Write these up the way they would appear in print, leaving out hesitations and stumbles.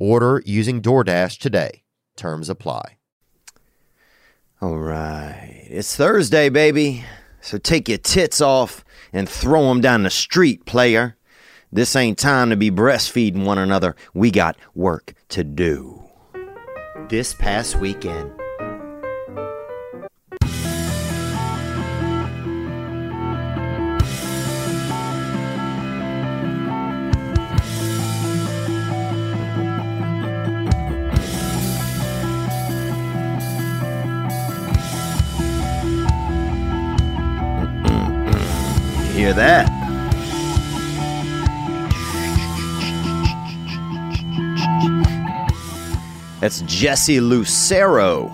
Order using DoorDash today. Terms apply. All right. It's Thursday, baby. So take your tits off and throw them down the street, player. This ain't time to be breastfeeding one another. We got work to do. This past weekend. Hear that? That's Jesse Lucero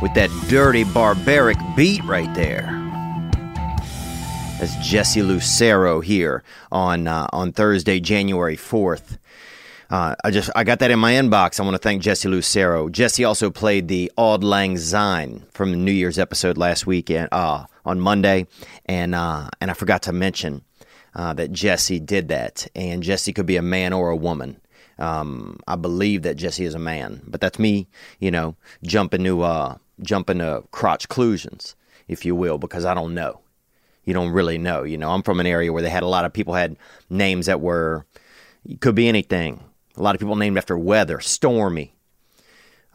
with that dirty barbaric beat right there. That's Jesse Lucero here on Thursday, January 4th. I got that in my inbox. I want to thank Jesse Lucero. Jesse also played the Auld Lang Syne from the New Year's episode last week on Monday, and I forgot to mention that Jesse did that. And Jesse could be a man or a woman. I believe that Jesse is a man, but that's me, you know, jumping to crotch clusions, if you will, because I don't know. You don't really know. You know, I'm from an area where they had a lot of people had names that were, could be anything. A lot of people named after weather, stormy,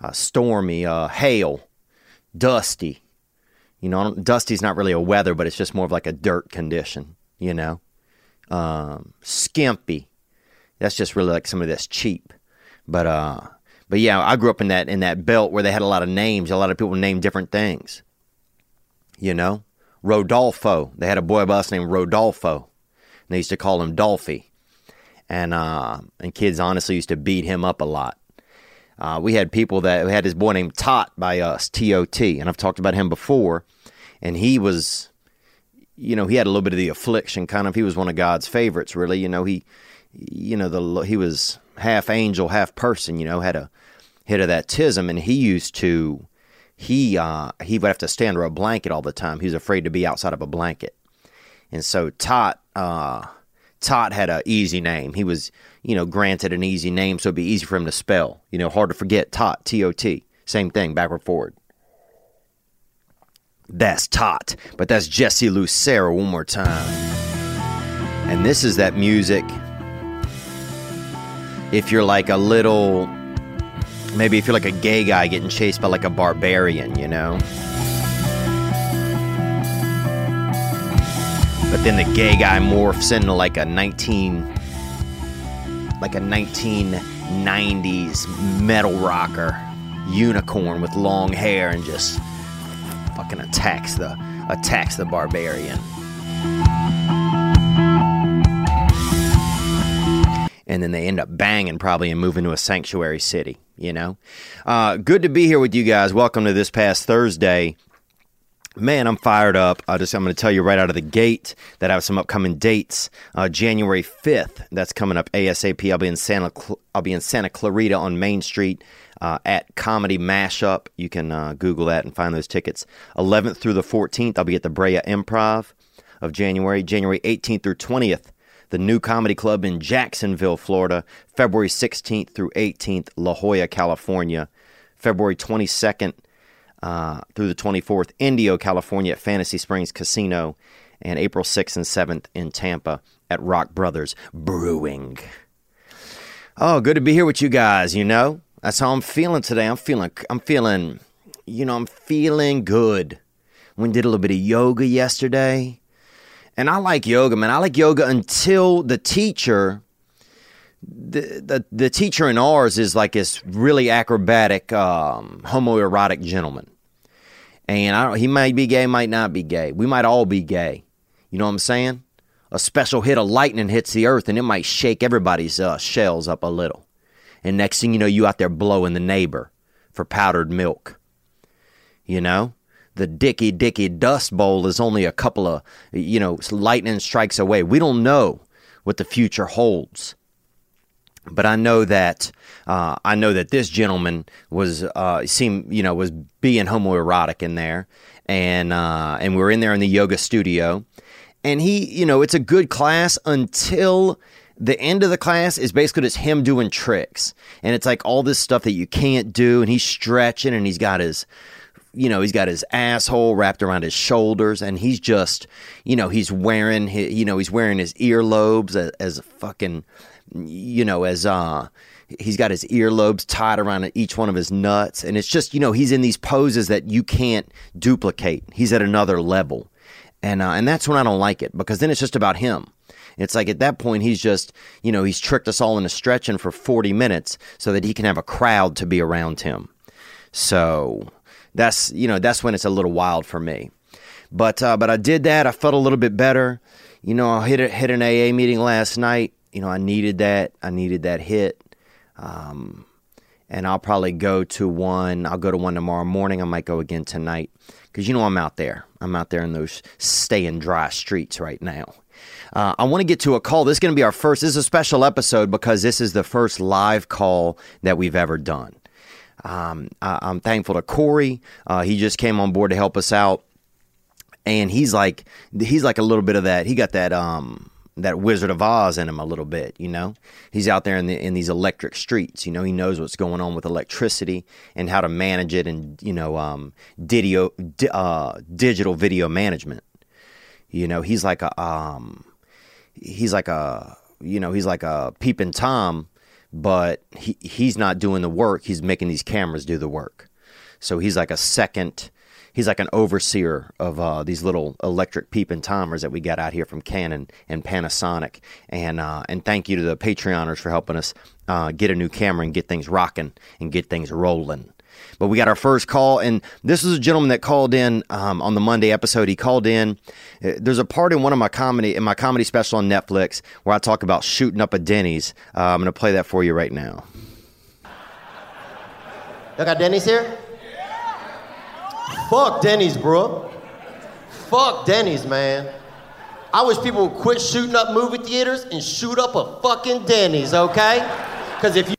hail, dusty. You know, dusty's not really a weather, but it's just more of like a dirt condition, you know. Skimpy. That's just really like somebody that's cheap. But yeah, I grew up in that belt where they had a lot of names. A lot of people named different things, you know. Rodolfo. They had a boy by us named Rodolfo. And they used to call him Dolphy. And kids honestly used to beat him up a lot. We had people that had this boy named Tot by us, T-O-T, and I've talked about him before. And he was, you know, he had a little bit of the affliction, kind of. He was one of God's favorites, really. You know, he was half angel, half person. You know, had a hit of that tism, and he would have to stand under a blanket all the time. He was afraid to be outside of a blanket, and so Tot had an easy name. He was, you know, granted an easy name, so it'd be easy for him to spell. You know, hard to forget. Tot, T-O-T. Same thing, backward, forward. That's Tot. But that's Jesse Lucero one more time. And this is that music. If you're like a little, maybe if you're like a gay guy getting chased by like a barbarian, you know. But then the gay guy morphs into like a 1990s metal rocker unicorn with long hair and just fucking attacks the barbarian. And then they end up banging probably and moving to a sanctuary city, you know. Good to be here with you guys. Welcome to This Past Thursday. Man, I'm fired up. I'm going to tell you right out of the gate that I have some upcoming dates. January 5th, that's coming up ASAP. I'll be in Santa Clarita on Main Street at Comedy Mashup. You can Google that and find those tickets. 11th through the 14th, I'll be at the Brea Improv of January. January 18th through 20th, the New Comedy Club in Jacksonville, Florida. February 16th through 18th, La Jolla, California. February 22nd. Through the 24th, Indio, California at Fantasy Springs Casino, and April 6th and 7th in Tampa at Rock Brothers Brewing. Oh, good to be here with you guys, you know. That's how I'm feeling today. I'm feeling good. We did a little bit of yoga yesterday. And I like yoga, man. I like yoga until the teacher, the teacher in ours is like this really acrobatic, homoerotic gentleman. And he might be gay, might not be gay. We might all be gay. You know what I'm saying? A special hit of lightning hits the earth and it might shake everybody's shells up a little. And next thing you know, you out there blowing the neighbor for powdered milk. You know? The dicky dust bowl is only a couple of, lightning strikes away. We don't know what the future holds. But I know that this gentleman was being homoerotic in there. And we were in there in the yoga studio. And he, it's a good class until the end of the class is basically just him doing tricks. And it's like all this stuff that you can't do. And he's stretching and he's got his, he's got his asshole wrapped around his shoulders. And he's just, he's wearing his earlobes as a fucking, he's got his earlobes tied around each one of his nuts. And it's just, he's in these poses that you can't duplicate. He's at another level. And that's when I don't like it, because then it's just about him. It's like at that point, he's just, he's tricked us all into stretching for 40 minutes so that he can have a crowd to be around him. So that's when it's a little wild for me. But I did that. I felt a little bit better. I hit an AA meeting last night. I needed that. I needed that hit. And I'll probably go to one. I'll go to one tomorrow morning. I might go again tonight. Because, I'm out there. I'm out there in those staying dry streets right now. I want to get to a call. This is going to be our first. This is a special episode because this is the first live call that we've ever done. I'm thankful to Corey. He just came on board to help us out. And he's like a little bit of that. He got that Wizard of Oz in him a little bit, He's out there in these electric streets, He knows what's going on with electricity and how to manage it, and digital video management. He's like a peeping Tom, but he's not doing the work. He's making these cameras do the work. So he's like an overseer of these little electric peeping timers that we got out here from Canon and Panasonic. And thank you to the Patreoners for helping us get a new camera and get things rocking and get things rolling. But we got our first call, and this is a gentleman that called in on the Monday episode. He called in. There's a part in my comedy special on Netflix where I talk about shooting up a Denny's. I'm going to play that for you right now. Y'all got Denny's here? Fuck Denny's, bro. Fuck Denny's, man. I wish people would quit shooting up movie theaters and shoot up a fucking Denny's, okay? Because if you...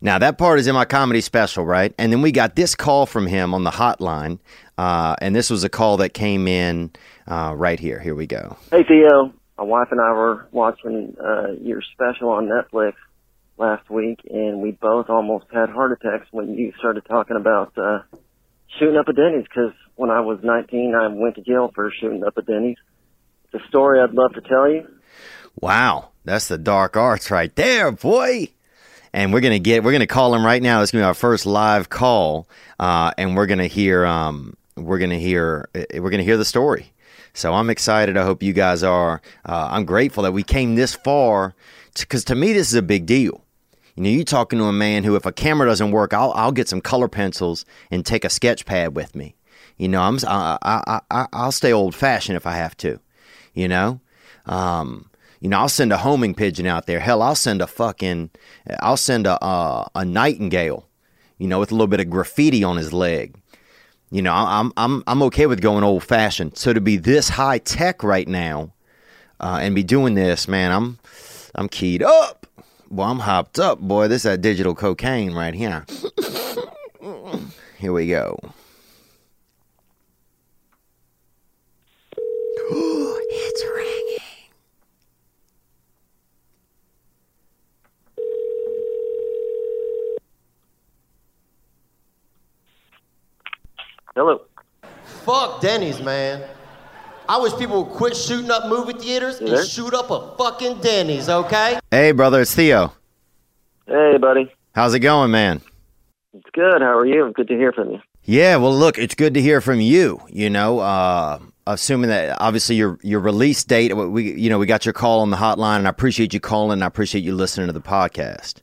Now, that part is in my comedy special, right? And then we got this call from him on the hotline, and this was a call that came in right here. Here we go. Hey, Theo. My wife and I were watching your special on Netflix last week, and we both almost had heart attacks when you started talking about... shooting up a Denny's, because when I was 19, I went to jail for shooting up a Denny's. It's a story I'd love to tell you. Wow, that's the dark arts right there, boy. And we're gonna call him right now. It's gonna be our first live call, and we're gonna hear the story. So I'm excited. I hope you guys are. I'm grateful that we came this far, because to me this is a big deal. You're talking to a man who, if a camera doesn't work, I'll get some color pencils and take a sketch pad with me. I'll stay old fashioned if I have to. I'll send a homing pigeon out there. Hell, I'll send a nightingale. With a little bit of graffiti on his leg. I'm okay with going old fashioned. So to be this high tech right now, and be doing this, man, I'm keyed up. Well, I'm hopped up, boy. This is that digital cocaine right here. Here we go. It's ringing. Hello. Fuck Denny's, man. I wish people would quit shooting up movie theaters and shoot up a fucking Denny's, okay? Hey, brother, it's Theo. Hey, buddy. How's it going, man? It's good. How are you? Good to hear from you. Yeah, well, look, it's good to hear from you, you know, assuming that obviously your release date, we got your call on the hotline, and I appreciate you calling, and I appreciate you listening to the podcast.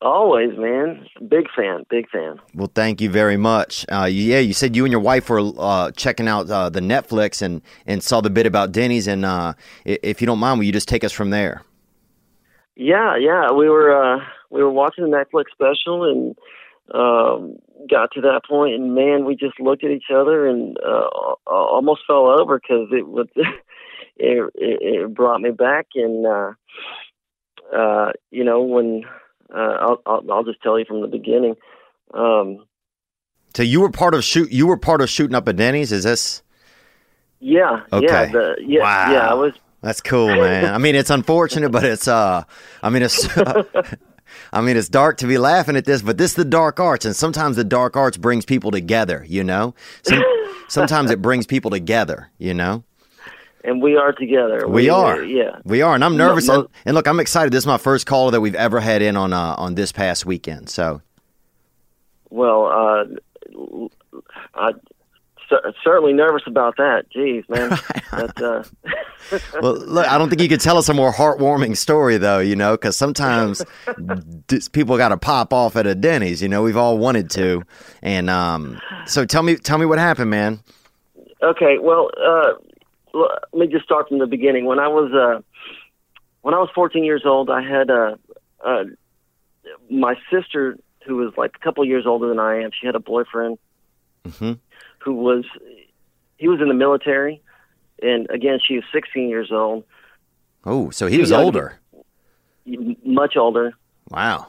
Always, man. Big fan. Well, thank you very much. You said you and your wife were checking out the Netflix and saw the bit about Denny's, and if you don't mind, will you just take us from there? Yeah. We were watching the Netflix special and got to that point, and man, we just looked at each other and almost fell over because it brought me back, and when. I'll just tell you from the beginning. So you were part of shooting up at Denny's. Is this? Yeah. Okay. Wow. Yeah. I was. That's cool, man. I mean, it's unfortunate, but it's. It's dark to be laughing at this, but this is the dark arts, and sometimes the dark arts brings people together. You know. Sometimes it brings people together. You know. And we are together. We are, and I'm nervous. And look, I'm excited. This is my first caller that we've ever had in on This Past Weekend. So, well, I'm certainly nervous about that. Jeez, man. Well, look, I don't think you could tell us a more heartwarming story, though. You know, because sometimes people got to pop off at a Denny's. You know, we've all wanted to. And so, tell me what happened, man. Okay. Well. Let me just start from the beginning. When I was 14 years old, I had my sister, who was like a couple years older than I am. She had a boyfriend who was in the military, and again, she was 16 years old. Oh, so he was older, much older. Wow.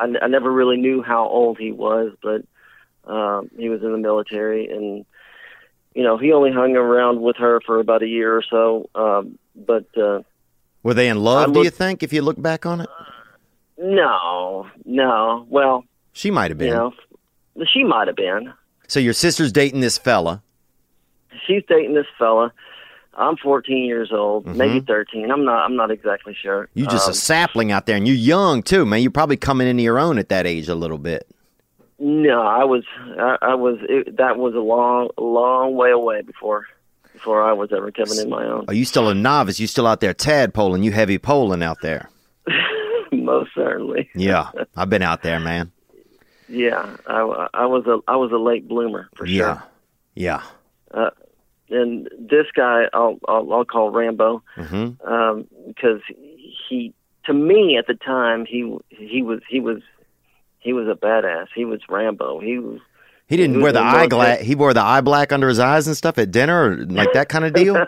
I never really knew how old he was, but he was in the military, and. You know, he only hung around with her for about a year or so. Were they in love, do you think, if you look back on it? No. Well, she might have been. You know, she might have been. So your sister's dating this fella. She's dating this fella. I'm 14 years old, maybe 13. I'm not exactly sure. You're just a sapling out there, and you're young, too, man. You're probably coming into your own at that age a little bit. No, that was a long way away before I was ever coming in my own. Are you still a novice? You still out there tadpoling? You heavy poling out there? Most certainly. Yeah, I've been out there, man. Yeah, I was a late bloomer for sure. Yeah. And this guy, I'll call Rambo, because he, to me at the time, he was a badass. He was Rambo. He wear the eye glass. He wore the eye black under his eyes and stuff at dinner, or like that kind of deal.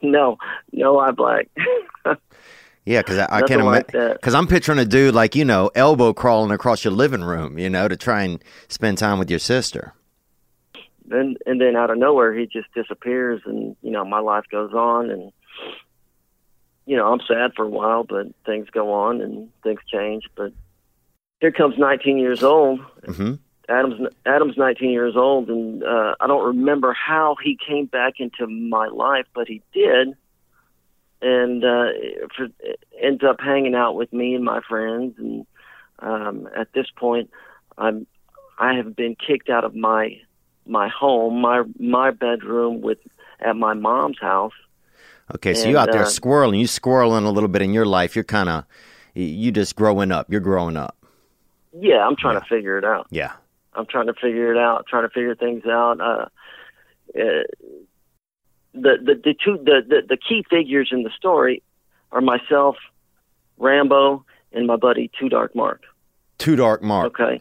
No eye black. Yeah, because I can't imagine. Because I'm picturing a dude like, you know, elbow crawling across your living room, you know, to try and spend time with your sister. And then out of nowhere, he just disappears, and you know, my life goes on, and you know, I'm sad for a while, but things go on and things change, but. Here comes 19 years old. Mm-hmm. Adam's 19 years old, and I don't remember how he came back into my life, but he did, and ends up hanging out with me and my friends. And at this point, I have been kicked out of my home, my bedroom at my mom's house. Okay, so you out there squirreling. You squirreling a little bit in your life. You're kind of just growing up. You're growing up. Yeah, I'm trying to figure it out. Yeah. I'm trying to figure it out, trying to figure things out. The key figures in the story are myself, Rambo, and my buddy Two Dark Mark. Two Dark Mark. Okay.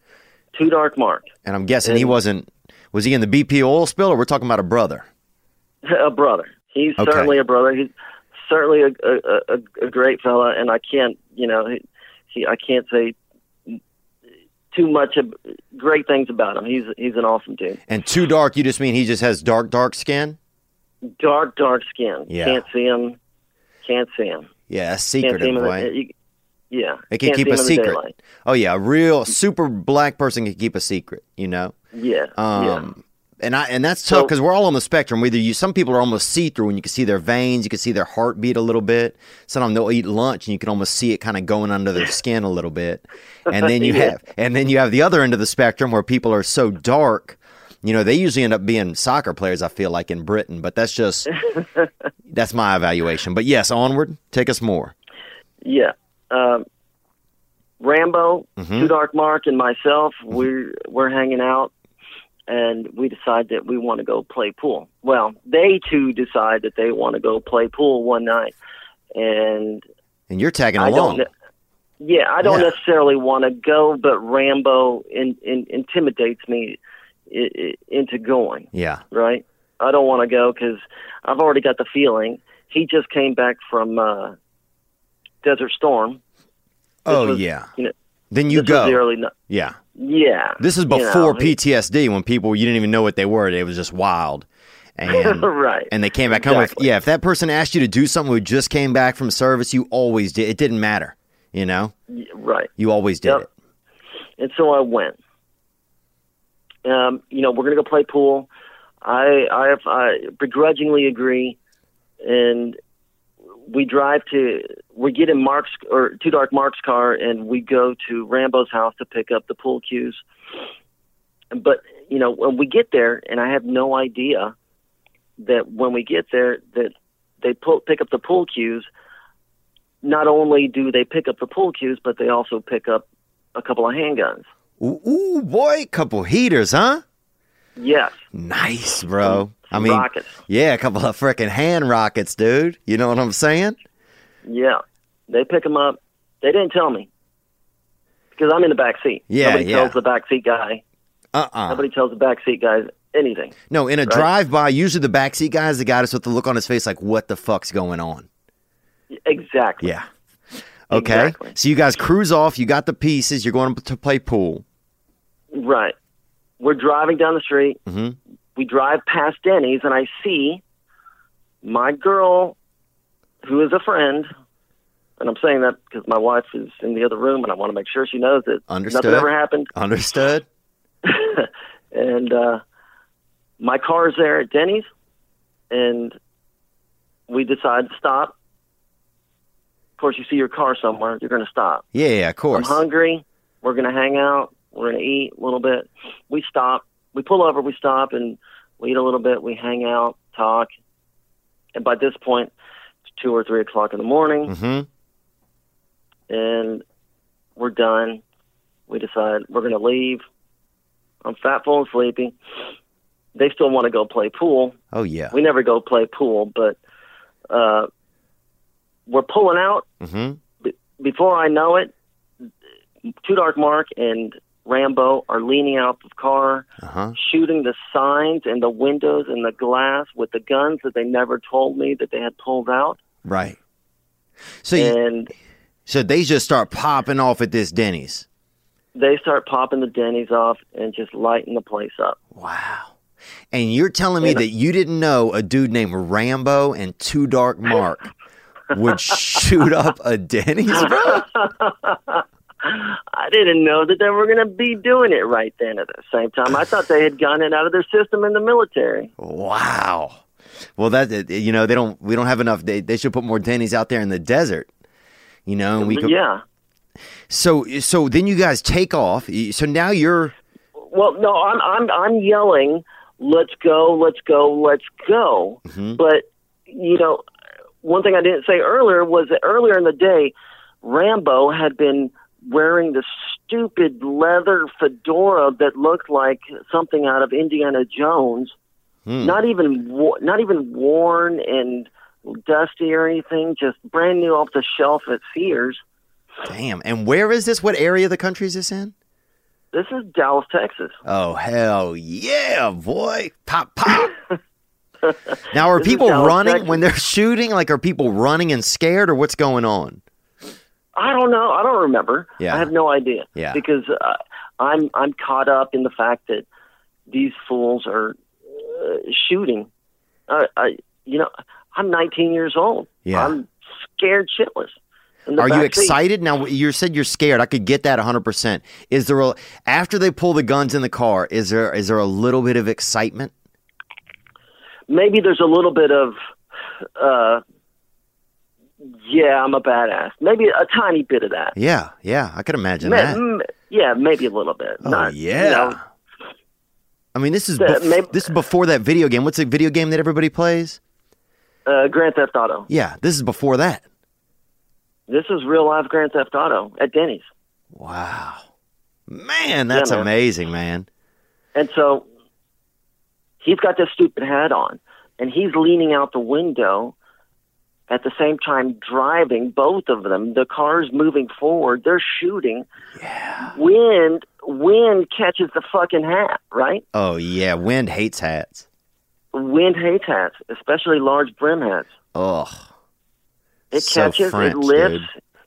Two Dark Mark. And I'm guessing was he in the BP oil spill, or we're talking about a brother? A brother. He's certainly a brother. He's certainly a great fella, and I can't, you know, I can't say too much great things about him. He's an awesome dude. And Too Dark, you just mean he just has dark skin? Dark skin. Yeah. Can't see him. Yeah, a secret in a way. Yeah. They can keep a secret. Oh, yeah, a real super black person can keep a secret, you know? Yeah. And that's tough because we're all on the spectrum. Whether you, some people are almost see-through and you can see their veins, you can see their heartbeat a little bit. Sometimes they'll eat lunch and you can almost see it kind of going under their skin a little bit. And then you have the other end of the spectrum where people are so dark. You know, they usually end up being soccer players, I feel like, in Britain. But that's just, that's my evaluation. But yes, onward, take us more. Yeah. Rambo, Too Dark Mark, and myself, we're hanging out. And we decide that we want to go play pool. Well, they too decide that they want to go play pool one night. And you're tagging along. I don't necessarily want to go, but Rambo intimidates me into going. Yeah. Right? I don't want to go because I've already got the feeling. He just came back from Desert Storm. Then you go. Yeah. This is before PTSD when people, you didn't even know what they were. It was just wild. And, right. And they came back home with, if that person asked you to do something who just came back from service, you always did. It didn't matter, you know? Right. You always did it. And so I went. We're going to go play pool. I begrudgingly agree. And we get in Mark's or Too Dark Mark's car and we go to Rambo's house to pick up the pool cues. But, when we get there, and I have no idea that when we get there that they pick up the pool cues, not only do they pick up the pool cues, but they also pick up a couple of handguns. Ooh boy, couple heaters, huh? Yes. Nice, bro. I mean, rockets. Yeah, a couple of freaking hand rockets, dude. You know what I'm saying? Yeah. They pick them up. They didn't tell me because I'm in the back seat. Yeah, nobody tells the back seat guy. Nobody tells the back seat guys anything. No, in a drive-by, usually the back seat guy is the guy that's with the look on his face like, what the fuck's going on? Exactly. Yeah. Okay. Exactly. So you guys cruise off. You got the pieces. You're going to play pool. Right. We're driving down the street. Mm-hmm. We drive past Denny's, and I see my girl, who is a friend, and I'm saying that because my wife is in the other room, and I want to make sure she knows that nothing ever happened. Understood. And my car's there at Denny's, and we decide to stop. Of course, you see your car somewhere, you're going to stop. Yeah, of course. I'm hungry. We're going to hang out. We're going to eat a little bit. We stop. We pull over, we stop, and we eat a little bit. We hang out, talk. And by this point, it's 2 or 3 o'clock in the morning. Mm-hmm. And we're done. We decide we're going to leave. I'm fat, full, and sleepy. They still want to go play pool. Oh, yeah. We never go play pool, but we're pulling out. Mm-hmm. Before I know it, Too Dark Mark and Rambo are leaning out of the car, shooting the signs and the windows and the glass with the guns that they never told me that they had pulled out. Right. So they just start popping off at this Denny's. They start popping the Denny's off and just lighting the place up. Wow. And you're telling me that you didn't know a dude named Rambo and Too Dark Mark would shoot up a Denny's, bro? I didn't know that they were going to be doing it right then at the same time. I thought they had gotten it out of their system in the military. Wow. Well, that we don't have enough. They should put more Denny's out there in the desert. And we could. Yeah. So then you guys take off. So now you're. Well, no, I'm yelling, "Let's go, let's go, let's go!" Mm-hmm. But one thing I didn't say earlier was that earlier in the day, Rambo had been wearing the stupid leather fedora that looked like something out of Indiana Jones, not even worn and dusty or anything, just brand new off the shelf at Sears. Damn. And where is this? What area of the country is this in? This is Dallas, Texas. Oh, hell yeah, boy. Pop, pop. Now, are people running when they're shooting? Like, are people running and scared or what's going on? I don't know. I don't remember. Yeah. I have no idea. Yeah. Because I'm caught up in the fact that these fools are shooting. I'm 19 years old. Yeah. I'm scared shitless. Are you excited? Now, you said you're scared. I could get that 100%. Is there a, after they pull the guns in the car, is there a little bit of excitement? Maybe there's a little bit of, yeah, I'm a badass. Maybe a tiny bit of that. Yeah, yeah, I could imagine that. Yeah, maybe a little bit. Oh, not, yeah. You know, I mean, this is before that video game. What's the video game that everybody plays? Grand Theft Auto. Yeah, this is before that. This is real life Grand Theft Auto at Denny's. Wow. Man, that's amazing, man. And so he's got this stupid hat on, and he's leaning out the window at the same time driving, both of them. The car's moving forward. They're shooting. Yeah. Wind catches the fucking hat, right? Oh, yeah. Wind hates hats. Wind hates hats, especially large brim hats. Ugh. It catches, it lifts,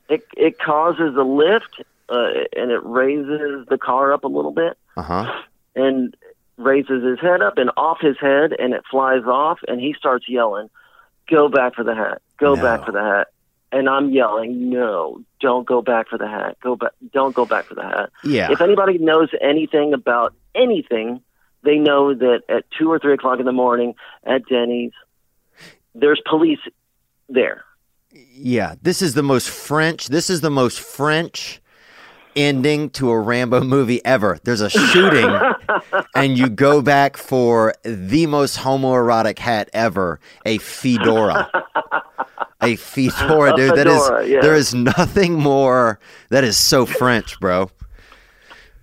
it causes a lift, and it raises the car up a little bit. Uh-huh. And raises his head up and off his head, and it flies off, and he starts yelling, "Go back for the hat. Go back for the hat." And I'm yelling, "No, don't go back for the hat. Go back. Don't go back for the hat." Yeah. If anybody knows anything about anything, they know that at 2 or 3 o'clock in the morning at Denny's, there's police there. Yeah, this is the most French ending to a Rambo movie ever. There's a shooting, and you go back for the most homoerotic hat ever, a fedora. A fedora, dude. That is, yeah. There is nothing more. That is so French, bro.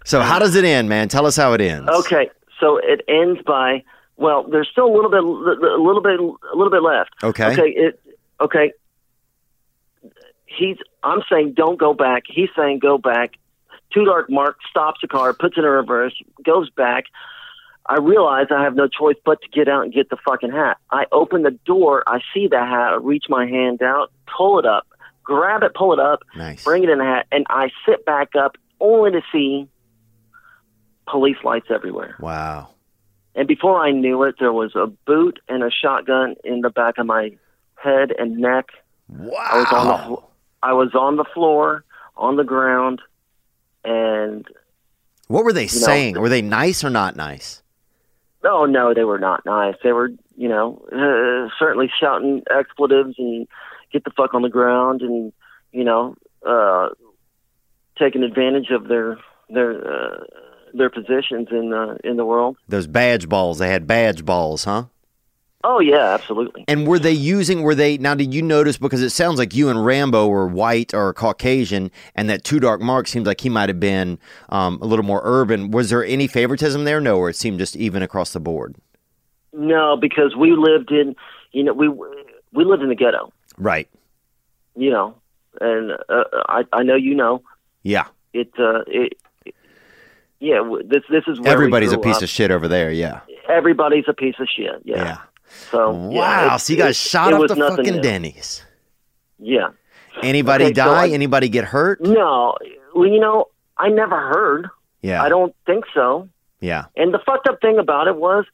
So how does it end, man? Tell us how it ends. Okay, so it ends by, well, there's still a little bit left. Okay. Okay. I'm saying don't go back. He's saying go back. Too Dark Mark stops the car, puts it in reverse, goes back. I realize I have no choice but to get out and get the fucking hat. I open the door. I see the hat. I reach my hand out, pull it up, grab it, pull it up, nice. Bring it in the hat, and I sit back up only to see police lights everywhere. Wow. And before I knew it, there was a boot and a shotgun in the back of my head and neck. Wow. I was on the floor, on the ground, and... What were they saying? Were they nice or not nice? No, they were not nice. They were, certainly shouting expletives and get the fuck on the ground and, taking advantage of their positions in the world. Those badge balls. They had badge balls, huh? Oh, yeah, absolutely. And now did you notice, because it sounds like you and Rambo were white or Caucasian, and that Too Dark Mark seems like he might have been a little more urban. Was there any favoritism there? No, or it seemed just even across the board? No, because we lived in, we lived in the ghetto. Right. And I know Yeah. This is where everybody's a piece of shit over there, yeah. Everybody's a piece of shit, yeah. Yeah. So, wow, so you guys shot up the fucking Denny's. Yeah. Anybody die? So anybody get hurt? No. Well, I never heard. Yeah. I don't think so. Yeah. And the fucked up thing about it was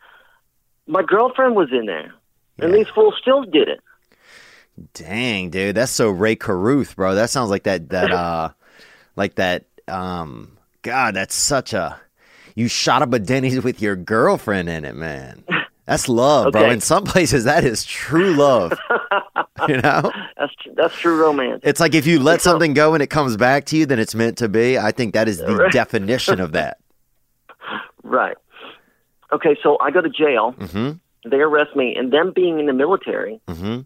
my girlfriend was in there, and these fools still did it. Dang, dude. That's so Ray Carruth, bro. That sounds like God, that's such you shot up a Denny's with your girlfriend in it, man. That's love, okay, bro. In some places, that is true love. That's true romance. It's like if you let something go and it comes back to you, then it's meant to be. I think that is the definition of that. Right. Okay, so I go to jail. Mm-hmm. They arrest me, and them being in the military, mm-hmm.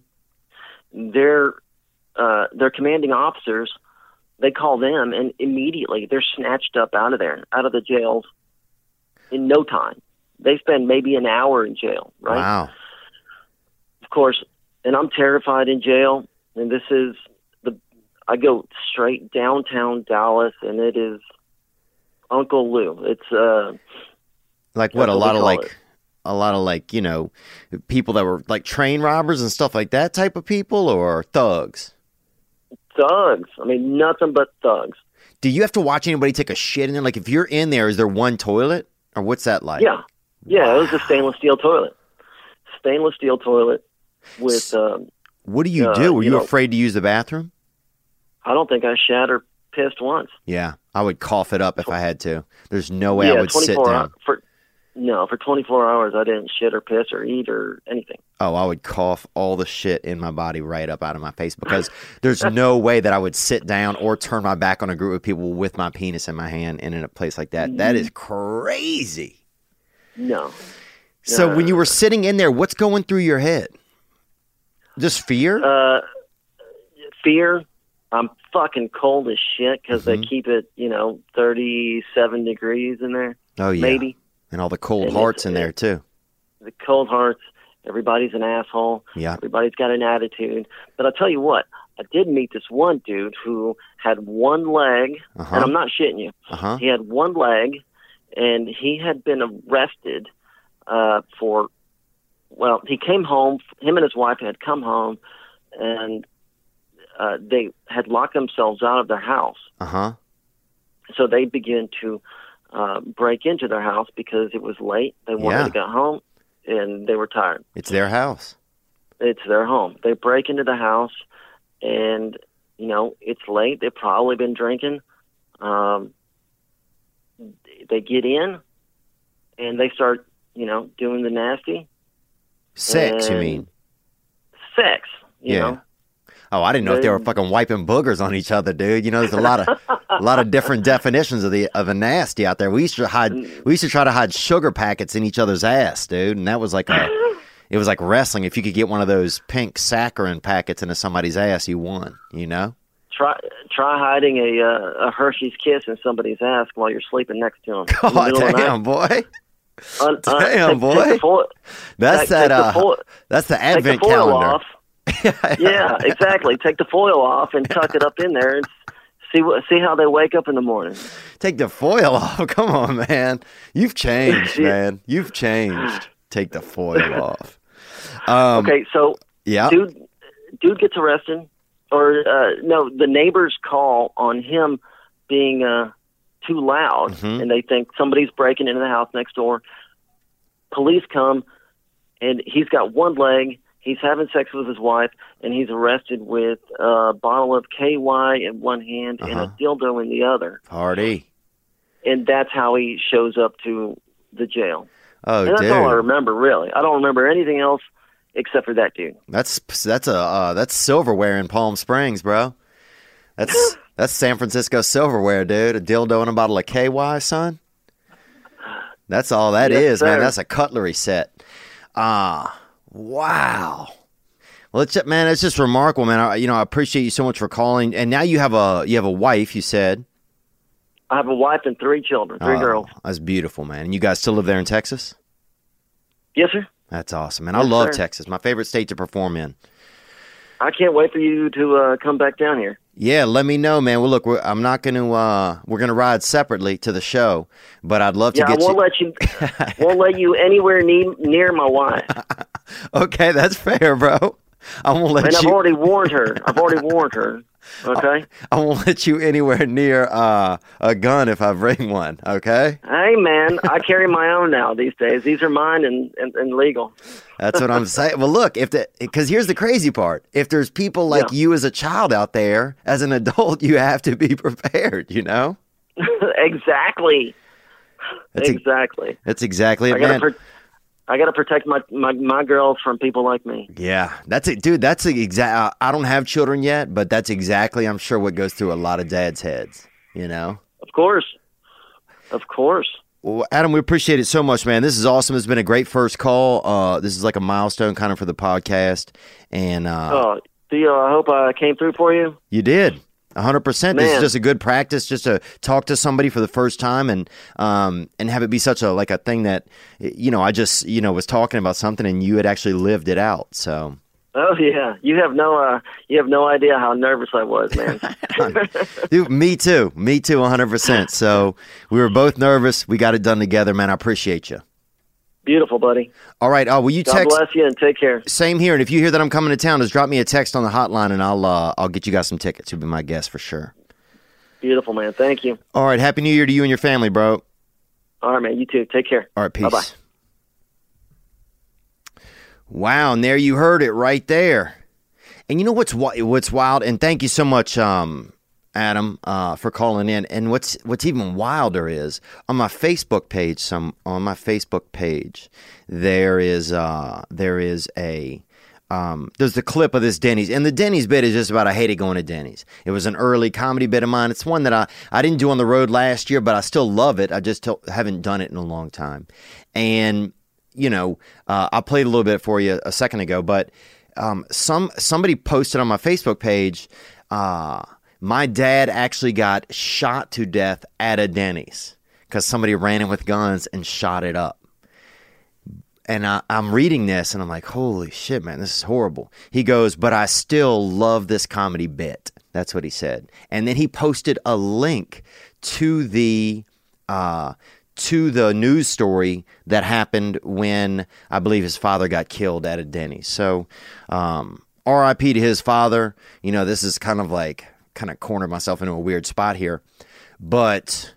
Their commanding officers, they call them, and immediately they're snatched up out of there, out of the jails, in no time. They spend maybe an hour in jail, right? Wow. Of course, and I'm terrified in jail, and this is I go straight downtown Dallas, and it is Uncle Lou. It's like what, a lot of people that were like train robbers and stuff like that type of people, or thugs? Thugs. I mean, nothing but thugs. Do you have to watch anybody take a shit in there? Like if you're in there, is there one toilet, or what's that like? Yeah. Yeah, wow. It was a stainless steel toilet with... What do you do? Were you afraid to use the bathroom? I don't think I shat or pissed once. Yeah, I would cough it up if I had to. There's no way I would sit down. For 24 hours, I didn't shit or piss or eat or anything. Oh, I would cough all the shit in my body right up out of my face because there's no way that I would sit down or turn my back on a group of people with my penis in my hand and in a place like that. That is crazy. No. So when you were sitting in there, what's going through your head? Just fear? Fear. I'm fucking cold as shit because they keep it, 37 degrees in there. Oh, yeah. Maybe. And all the cold hearts in there, too. The cold hearts. Everybody's an asshole. Yeah. Everybody's got an attitude. But I'll tell you what. I did meet this one dude who had one leg. Uh-huh. And I'm not shitting you. Uh-huh. He had one leg, and he had been arrested for... Well, he came home. Him and his wife had come home, and they had locked themselves out of their house. Uh-huh. So they began to... break into their house because it was late. They wanted to get home, and they were tired. It's their house. It's their home. They break into the house, and, it's late. They've probably been drinking. They get in, and they start, doing the nasty. Sex, you mean? Sex, you know. Oh, I didn't know if they were fucking wiping boogers on each other, dude. There's a lot of different definitions of a nasty out there. We used to try to hide sugar packets in each other's ass, dude, and that was like wrestling. If you could get one of those pink saccharin packets into somebody's ass, you won. Try hiding a Hershey's Kiss in somebody's ass while you're sleeping next to them. God damn, boy. Damn, boy. That's the advent calendar. Off. Yeah, exactly. Take the foil off and tuck it up in there and see how they wake up in the morning. Take the foil off. Come on, man. You've changed, man. You've changed. Take the foil off. Okay, so dude gets arrested. Or, the neighbors call on him being too loud, and they think somebody's breaking into the house next door. Police come, and he's got one leg. He's having sex with his wife, and he's arrested with a bottle of KY in one hand and a dildo in the other. Party. And that's how he shows up to the jail. Oh, and that's all I remember, really. I don't remember anything else except for that dude. That's silverware in Palm Springs, bro. That's San Francisco silverware, dude. A dildo and a bottle of KY, son. That's all that is, sir. Man. That's a cutlery set. Wow. Well, it's just remarkable, man. I appreciate you so much for calling. And now you have a wife, you said. I have a wife and three children, three girls. That's beautiful, man. And you guys still live there in Texas? Yes, sir. That's awesome, man. I love Texas. My favorite state to perform in. I can't wait for you to come back down here. Yeah, let me know, man. Well, look, we're going to ride separately to the show, but I'd love to get you. Won't let you anywhere near my wife. Okay, that's fair, bro. I won't let you. And I've already warned her. Okay? I won't let you anywhere near a gun if I bring one, okay? Hey, man, I carry my own now these days. These are mine and legal. That's what I'm saying. Well, look, because here's the crazy part. If there's people like you as a child out there, as an adult, you have to be prepared, Exactly. That's exactly it, man. I got to protect my girls from people like me. Yeah, that's it, dude. That's the exact. I don't have children yet, but that's exactly, I'm sure, what goes through a lot of dads' heads. Of course. Well, Adam, we appreciate it so much, man. This is awesome. It's been a great first call. This is like a milestone kind of for the podcast. And Theo, I hope I came through for you. You did. 100%. This is just a good practice, just to talk to somebody for the first time and have it be such a thing that, I just, was talking about something and you had actually lived it out. So. Oh yeah. You have no idea how nervous I was, man. Dude, me too. 100%. So we were both nervous. We got it done together, man. I appreciate you. Beautiful, buddy. All right. Will you text? God bless you and take care. Same here. And if you hear that I'm coming to town, just drop me a text on the hotline, and I'll get you guys some tickets. You'll be my guest for sure. Beautiful, man. Thank you. All right. Happy New Year to you and your family, bro. All right, man. You too. Take care. All right. Peace. Bye-bye. Wow. And there you heard it right there. And you know what's wild? And thank you so much, Adam, for calling in. And what's even wilder is on my Facebook page. There's the clip of this Denny's, and the Denny's bit is just about I hated going to Denny's. It was an early comedy bit of mine. It's one that I didn't do on the road last year, but I still love it. I just haven't done it in a long time. And, you know, I played a little bit for you a second ago, but somebody posted on my Facebook page, my dad actually got shot to death at a Denny's because somebody ran in with guns and shot it up. And I'm reading this, and I'm like, holy shit, man, this is horrible. He goes, but I still love this comedy bit. That's what he said. And then he posted a link to the news story that happened when, I believe, his father got killed at a Denny's. So RIP to his father. You know, this is kind of cornered myself into a weird spot here. But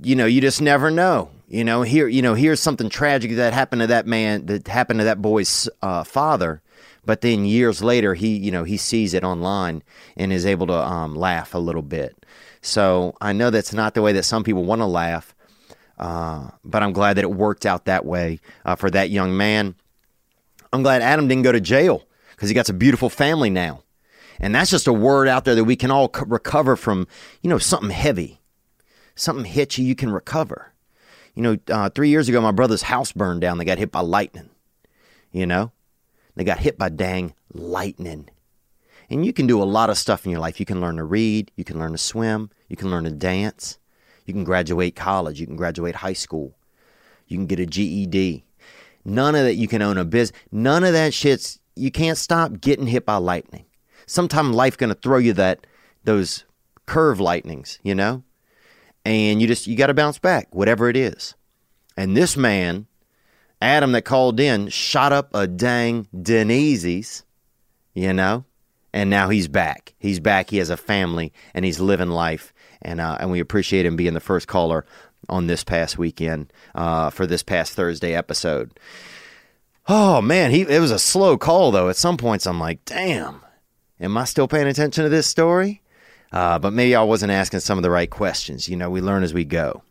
you know, you just never know. You know, here's something tragic that happened to that man, that happened to that boy's father. But then years later, he sees it online and is able to laugh a little bit. So I know that's not the way that some people want to laugh, but I'm glad that it worked out that way for that young man. I'm glad Adam didn't go to jail because he got a beautiful family now. And that's just a word out there that we can all recover from, you know, something heavy, something hit you, you can recover. You know, 3 years ago, my brother's house burned down. They got hit by lightning. You know, they got hit by dang lightning. And you can do a lot of stuff in your life. You can learn to read. You can learn to swim. You can learn to dance. You can graduate college. You can graduate high school. You can get a GED. None of that. You can own a business. None of that shit's. You can't stop getting hit by lightning. Sometime life going to throw you those curve lightnings, you know. And you got to bounce back, whatever it is. And this man, Adam, that called in, shot up a dang Denny's, you know, and now he's back. He's back. He has a family and he's living life. And we appreciate him being the first caller on This Past Weekend for this past Thursday episode. Oh, man, it was a slow call, though. At some points, I'm like, damn, am I still paying attention to this story? But maybe I wasn't asking some of the right questions. You know, we learn as we go.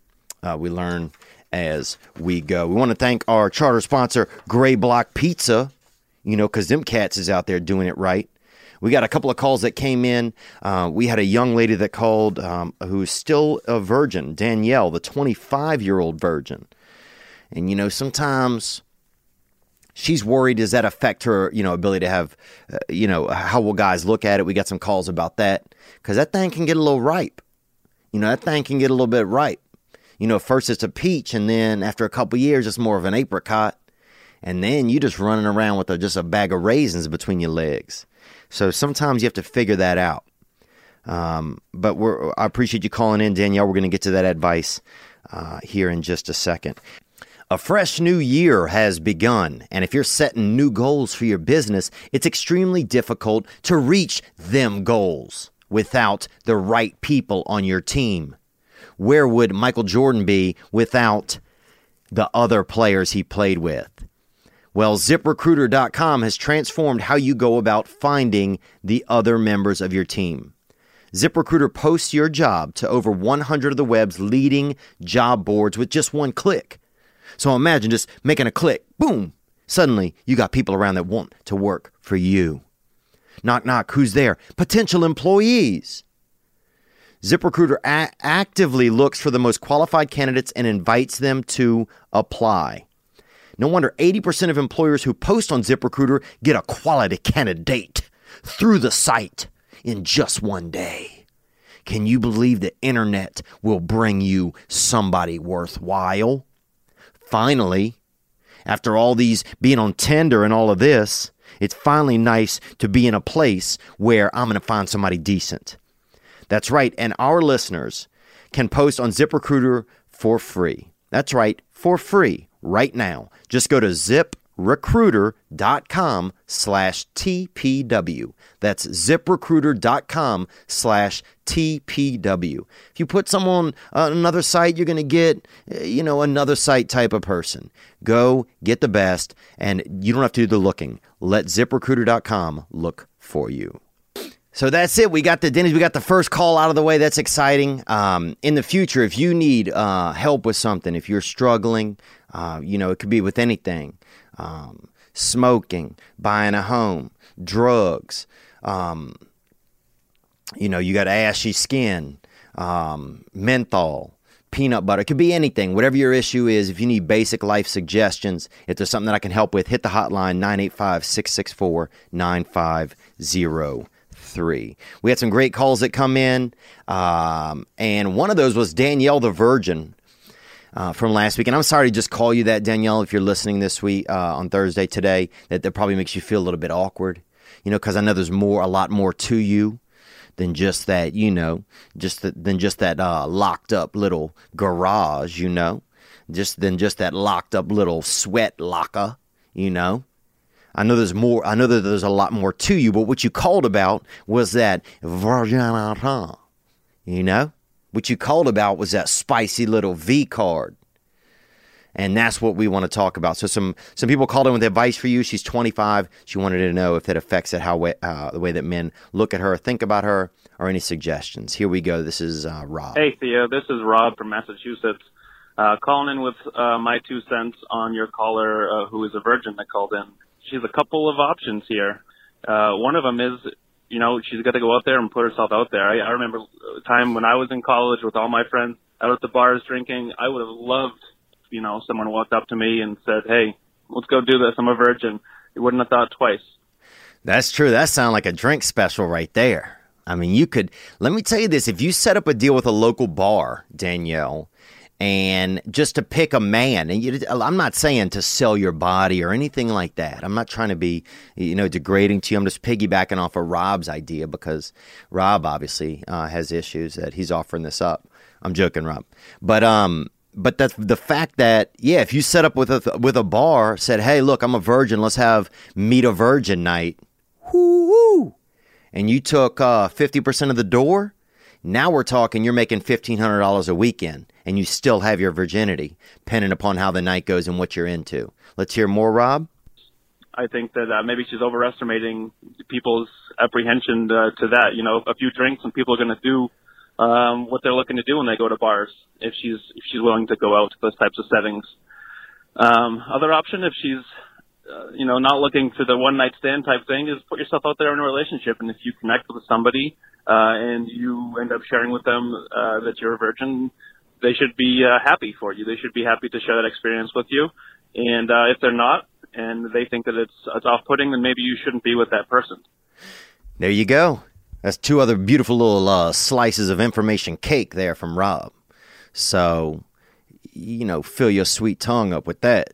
We want to thank our charter sponsor, Gray Block Pizza, you know, because them cats is out there doing it right. We got a couple of calls that came in. We had a young lady that called who's still a virgin, Danielle, the 25-year-old virgin. And, you know, sometimes she's worried, does that affect her, you know, ability to have, you know, how will guys look at it? We got some calls about that because that thing can get a little ripe. You know, that thing can get a little bit ripe. You know, first it's a peach and then after a couple years, it's more of an apricot. And then you're just running around with just a bag of raisins between your legs. So sometimes you have to figure that out. But I appreciate you calling in, Danielle. We're going to get to that advice here in just a second. A fresh new year has begun, and if you're setting new goals for your business, it's extremely difficult to reach them goals without the right people on your team. Where would Michael Jordan be without the other players he played with? Well, ZipRecruiter.com has transformed how you go about finding the other members of your team. ZipRecruiter posts your job to over 100 of the web's leading job boards with just one click. So imagine just making a click, boom, suddenly you got people around that want to work for you. Knock, knock, who's there? Potential employees. ZipRecruiter actively looks for the most qualified candidates and invites them to apply. No wonder 80% of employers who post on ZipRecruiter get a quality candidate through the site in just one day. Can you believe the internet will bring you somebody worthwhile? Finally, after all these being on Tinder and all of this, it's finally nice to be in a place where I'm going to find somebody decent. That's right. And our listeners can post on ZipRecruiter for free. That's right. For free right now. Just go to ZipRecruiter.com/TPW. That's ZipRecruiter.com/TPW. If you put someone on another site, you're going to get, you know, another site type of person. Go get the best, and you don't have to do the looking. Let ZipRecruiter.com look for you. So that's it. We got the Denny's. We got the first call out of the way. That's exciting. In the future, if you need help with something, if you're struggling, it could be with anything. Smoking, buying a home, drugs. You got ashy skin, menthol, peanut butter. It could be anything. Whatever your issue is, if you need basic life suggestions, if there's something that I can help with, hit the hotline, 985-664-9503. We had some great calls that come in, and one of those was Danielle the Virgin from last week. And I'm sorry to just call you that, Danielle, if you're listening this week on Thursday today. That probably makes you feel a little bit awkward, because I know there's a lot more to you than just that, locked up little garage, just that locked up little sweat locker, I know there's more. I know that there's a lot more to you, but what you called about was that virginity. What you called about was that spicy little V card. And that's what we want to talk about. So some people called in with advice for you. She's 25. She wanted to know if that affects it, the way that men look at her, think about her, or any suggestions. Here we go. This is Rob. Hey, Theo. This is Rob from Massachusetts. Calling in with my 2 cents on your caller who is a virgin that called in. She's a couple of options here. One of them is, she's got to go out there and put herself out there. I remember a time when I was in college with all my friends out at the bars drinking. I would have loved someone walked up to me and said, hey, let's go do this. I'm a virgin. You wouldn't have thought twice. That's true. That sounds like a drink special right there. I mean, let me tell you this. If you set up a deal with a local bar, Danielle, and just to pick a man, and I'm not saying to sell your body or anything like that. I'm not trying to be, degrading to you. I'm just piggybacking off of Rob's idea because Rob obviously has issues that he's offering this up. I'm joking, Rob. But that's the fact that, if you set up with a bar, said, hey, look, I'm a virgin. Let's have meet a virgin night. Woo-hoo. And you took 50% of the door. Now we're talking you're making $1,500 a weekend and you still have your virginity, depending upon how the night goes and what you're into. Let's hear more, Rob. I think that maybe she's overestimating people's apprehension to that. A few drinks and people are going to do what they're looking to do when they go to bars, if she's willing to go out to those types of settings. Other option, if she's not looking for the one night stand type thing, is put yourself out there in a relationship. And if you connect with somebody and you end up sharing with them that you're a virgin, they should be happy for you. They should be happy to share that experience with you. And if they're not and they think that it's off-putting, then maybe you shouldn't be with that person. There you go. That's 2 other beautiful little slices of information cake there from Rob. So, fill your sweet tongue up with that.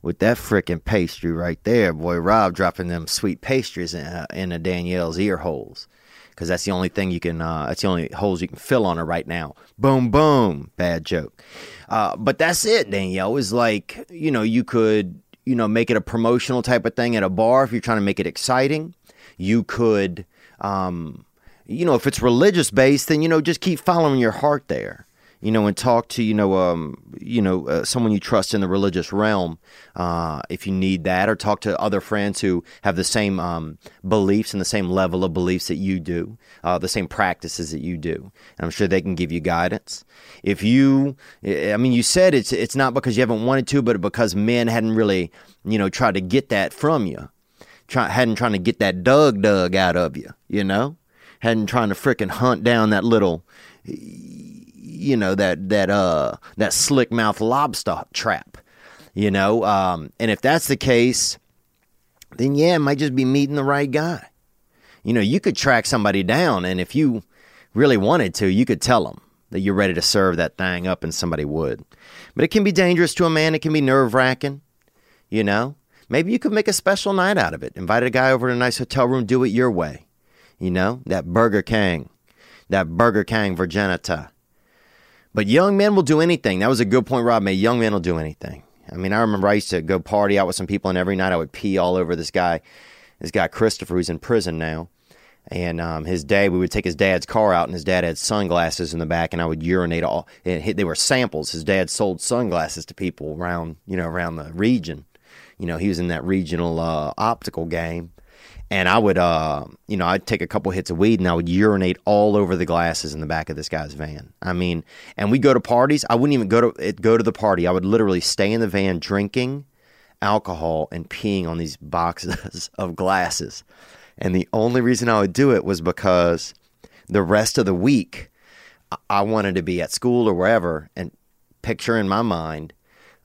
With that frickin' pastry right there, boy. Rob dropping them sweet pastries in Danielle's ear holes. Because that's the only thing that's the only holes you can fill on her right now. Boom, boom. Bad joke. But that's it, Danielle. It's like, you could, make it a promotional type of thing at a bar if you're trying to make it exciting. You could... if it's religious based, then, just keep following your heart there, and talk to, someone you trust in the religious realm, if you need that, or talk to other friends who have the same, beliefs and the same level of beliefs that you do, the same practices that you do. And I'm sure they can give you guidance. If you said it's not because you haven't wanted to, but because men hadn't really, tried to get that from you. Hadn't trying to get that dug out of you, hadn't trying to frickin' hunt down that little, that slick mouth lobster trap, and if that's the case, then it might just be meeting the right guy. You could track somebody down, and if you really wanted to, you could tell them that you're ready to serve that thing up, and somebody would. But it can be dangerous to a man. It can be nerve-wracking, Maybe you could make a special night out of it. Invite a guy over to a nice hotel room. Do it your way. That Burger King virginity. But young men will do anything. That was a good point Rob made. Young men will do anything. I mean, I remember I used to go party out with some people, and every night I would pee all over this guy Christopher, who's in prison now. And we would take his dad's car out, and his dad had sunglasses in the back, and I would urinate all. They were samples. His dad sold sunglasses to people around the region. He was in that regional optical game. And I would, you know, I'd take a couple hits of weed and I would urinate all over the glasses in the back of this guy's van. I mean, and we'd go to parties. I wouldn't even go to the party. I would literally stay in the van drinking alcohol and peeing on these boxes of glasses. And the only reason I would do it was because the rest of the week I wanted to be at school or wherever and picture in my mind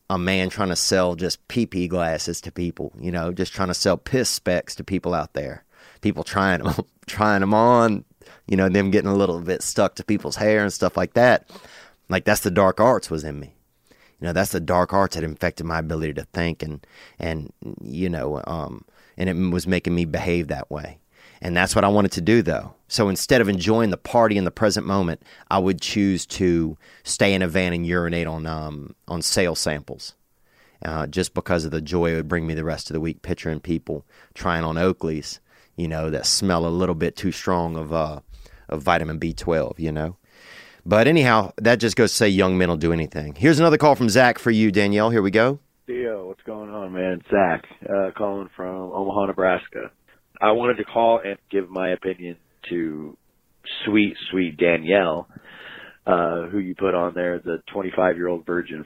a man trying to sell just pee-pee glasses to people, you know, just trying to sell piss specs to people out there. People trying them on, you know, them getting a little bit stuck to people's hair and stuff like that. Like, that's the dark arts was in me. You know, that's the dark arts that infected my ability to think and you know, and it was making me behave that way. And that's what I wanted to do, though. So instead of enjoying the party in the present moment, I would choose to stay in a van and urinate on sale samples just because of the joy it would bring me the rest of the week, picturing people trying on Oakleys, you know, that smell a little bit too strong of vitamin B12, you know. But anyhow, that just goes to say young men will do anything. Here's another call from Zach for you, Danielle. Here we go. Theo, what's going on, man? It's Zach calling from Omaha, Nebraska. I wanted to call and give my opinion to sweet, sweet Danielle, who you put on there, the 25-year-old virgin.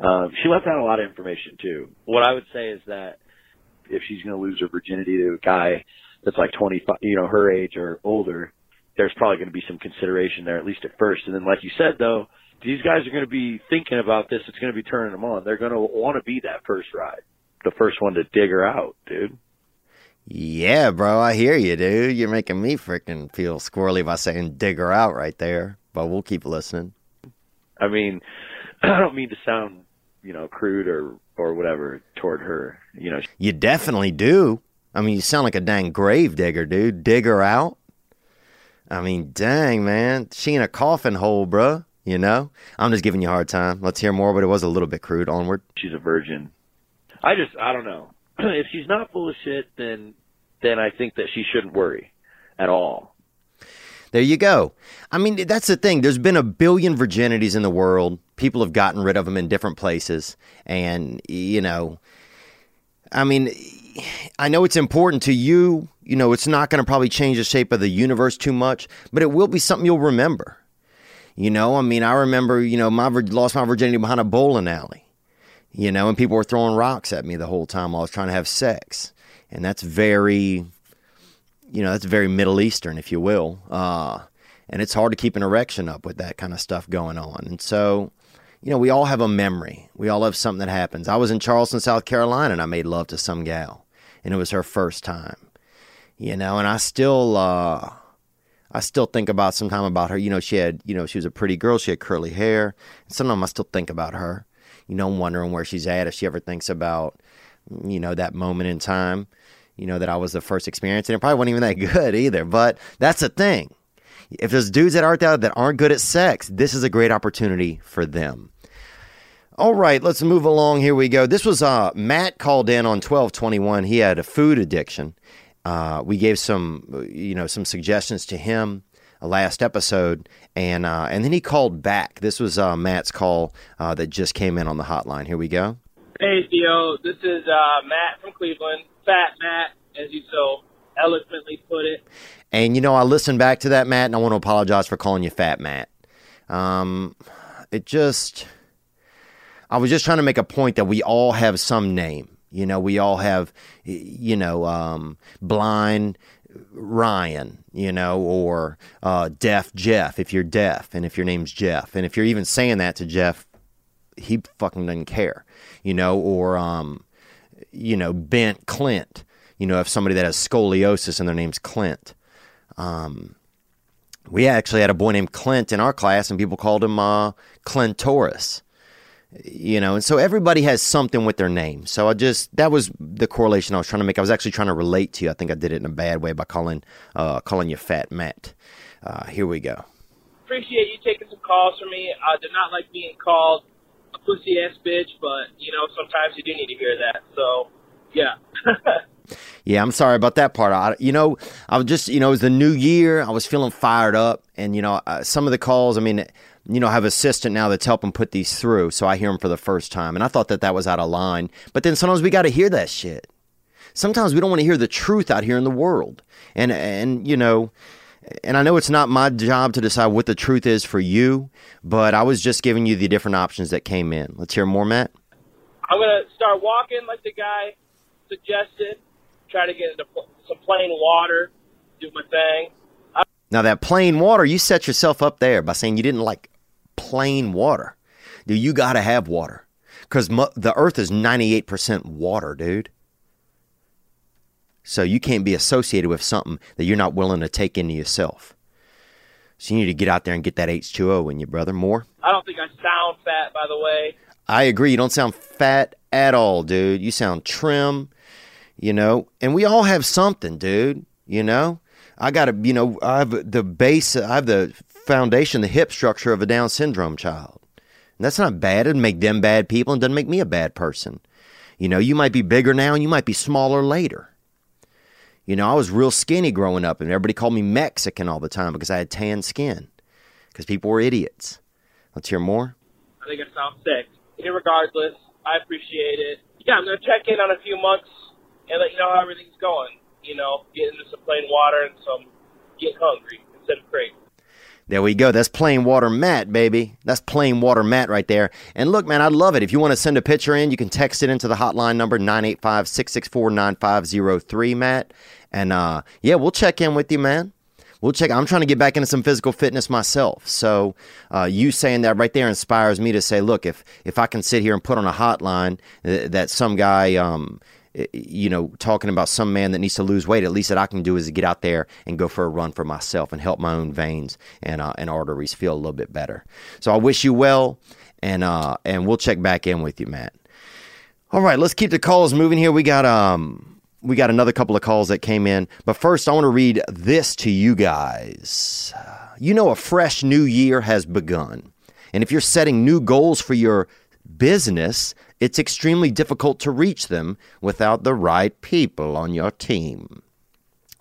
She left out a lot of information, too. What I would say is that if she's going to lose her virginity to a guy that's like 25, you know, her age or older, there's probably going to be some consideration there, at least at first. And then, like you said, though, these guys are going to be thinking about this. It's going to be turning them on. They're going to want to be that first ride, the first one to dig her out, dude. Yeah, bro, I hear you, dude. You're making me freaking feel squirrely by saying dig her out right there, but we'll keep listening. I mean, I don't mean to sound, you know, crude or whatever toward her, you know. You definitely do. I mean, you sound like a dang grave digger, dude. Dig her out? I mean, dang, man. She in a coffin hole, bro, you know? I'm just giving you a hard time. Let's hear more, but it was a little bit crude. Onward. She's a virgin. I don't know. If she's not full of shit, then I think that she shouldn't worry at all. There you go. I mean, that's the thing. There's been a billion virginities in the world. People have gotten rid of them in different places. And, you know, I mean, I know it's important to you. You know, it's not going to probably change the shape of the universe too much, but it will be something you'll remember. You know, I mean, I remember, you know, I lost my virginity behind a bowling alley. You know, and people were throwing rocks at me the whole time while I was trying to have sex. And that's very, you know, that's very Middle Eastern, if you will. And it's hard to keep an erection up with that kind of stuff going on. And so, you know, we all have a memory. We all have something that happens. I was in Charleston, South Carolina, and I made love to some gal. And it was her first time. You know, and I still think about sometime about her. You know, she was a pretty girl. She had curly hair. And sometimes I still think about her. You know, I'm wondering where she's at, if she ever thinks about, you know, that moment in time, you know, that I was the first experience. And it probably wasn't even that good either. But that's the thing. If there's dudes that aren't out that aren't good at sex, this is a great opportunity for them. All right, let's move along. Here we go. This was Matt called in on 12/21. He had a food addiction. We gave some, you know, some suggestions to him last episode, and then he called back. This was Matt's call that just came in on the hotline. Here we go. Hey, Theo. This is Matt from Cleveland. Fat Matt, as you so eloquently put it. And, you know, I listened back to that, Matt, and I want to apologize for calling you Fat Matt. I was just trying to make a point that we all have some name. You know, we all have, you know, blind Ryan, you know, or deaf Jeff if you're deaf and if your name's Jeff. And if you're even saying that to Jeff, he fucking doesn't care, you know, or, you know, bent Clint, you know, if somebody that has scoliosis and their name's Clint. We actually had a boy named Clint in our class and people called him Clintoris, you know, and so everybody has something with their name. So that was the correlation I was trying to make. I was actually trying to relate to you. I think I did it in a bad way by calling you Fat Matt. Here we go. Appreciate you taking some calls from me. I did not like being called a pussy ass bitch, but you know, sometimes you do need to hear that. So yeah. Yeah. I'm sorry about that part. I was just, you know, it was the new year. I was feeling fired up and, you know, some of the calls, I mean, you know, I have an assistant now that's helping put these through, so I hear them for the first time. And I thought that was out of line. But then sometimes we got to hear that shit. sometimes we don't want to hear the truth out here in the world. And you know, and I know it's not my job to decide what the truth is for you, but I was just giving you the different options that came in. Let's hear more, Matt. I'm going to start walking like the guy suggested, try to get into some plain water, do my thing. Now, that plain water, you set yourself up there by saying you didn't like plain water. Dude, you got to have water because the earth is 98% water, dude. So you can't be associated with something that you're not willing to take into yourself. So you need to get out there and get that H2O in you, brother. More? I don't think I sound fat, by the way. I agree. You don't sound fat at all, dude. You sound trim, you know. And we all have something, dude, you know. I got to, you know, I have the base, I have the foundation, the hip structure of a Down syndrome child. And that's not bad. It doesn't make them bad people and doesn't make me a bad person. You know, you might be bigger now and you might be smaller later. You know, I was real skinny growing up and everybody called me Mexican all the time because I had tan skin because people were idiots. Let's hear more. I think I sound sick. Irregardless, I appreciate it. Yeah, I'm going to check in on a few months and let you know how everything's going. You know, get into some plain water and some get hungry instead of crazy. There we go. That's plain water Matt, baby. That's plain water Matt right there. And look, man, I love it. If you want to send a picture in, you can text it into the hotline number 985-664-9503, Matt. And yeah, we'll check in with you, man. We'll check. I'm trying to get back into some physical fitness myself. So you saying that right there inspires me to say, look, if I can sit here and put on a hotline that some guy, you know, talking about some man that needs to lose weight, at least that I can do is get out there and go for a run for myself and help my own veins and arteries feel a little bit better. So I wish you well, and we'll check back in with you, Matt. All right, let's keep the calls moving here. We got another couple of calls that came in, but first I want to read this to you guys. You know, a fresh new year has begun, and if you're setting new goals for your business, it's extremely difficult to reach them without the right people on your team.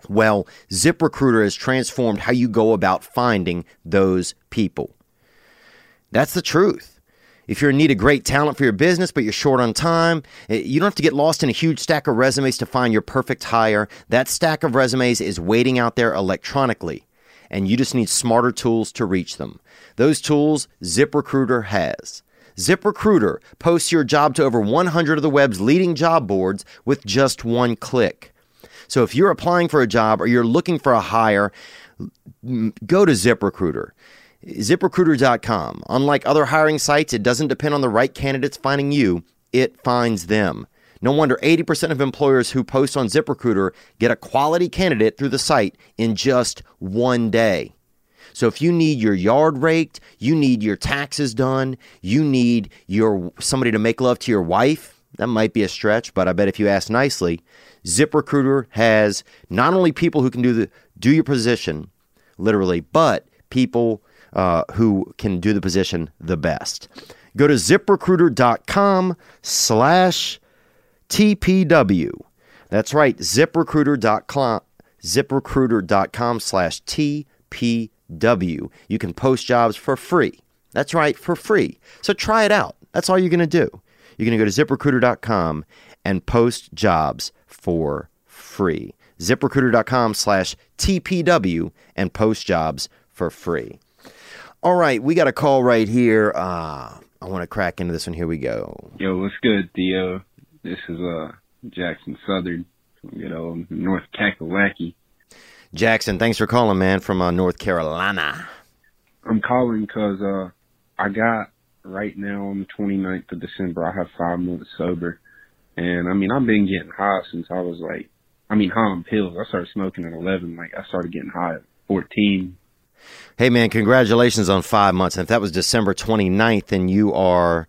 Well, ZipRecruiter has transformed how you go about finding those people. That's the truth. If you're in need of great talent for your business, but you're short on time, you don't have to get lost in a huge stack of resumes to find your perfect hire. That stack of resumes is waiting out there electronically, and you just need smarter tools to reach them. Those tools ZipRecruiter has. ZipRecruiter posts your job to over 100 of the web's leading job boards with just one click. So if you're applying for a job or you're looking for a hire, go to ZipRecruiter. ZipRecruiter.com. Unlike other hiring sites, it doesn't depend on the right candidates finding you. It finds them. No wonder 80% of employers who post on ZipRecruiter get a quality candidate through the site in just one day. So if you need your yard raked, you need your taxes done, you need your somebody to make love to your wife, that might be a stretch, but I bet if you ask nicely, ZipRecruiter has not only people who can do your position, literally, but people who can do the position the best. Go to ZipRecruiter.com/TPW. That's right, ZipRecruiter.com/TPW. You can post jobs for free. That's right, for free. So try it out. That's all you're going to do. You're going to go to ZipRecruiter.com and post jobs for free. ZipRecruiter.com/TPW and post jobs for free. All right, we got a call right here. I want to crack into this one. Here we go. Yo, what's good, Theo? This is Jackson Southern, you know, North Kakalaki. Jackson, thanks for calling, man, from North Carolina. I'm calling because I got, right now, on the 29th of December, I have 5 months sober. And, I mean, I've been getting high since I was, like, high on pills. I started smoking at 11. Like, I started getting high at 14. Hey, man, congratulations on 5 months. And if that was December 29th, then you are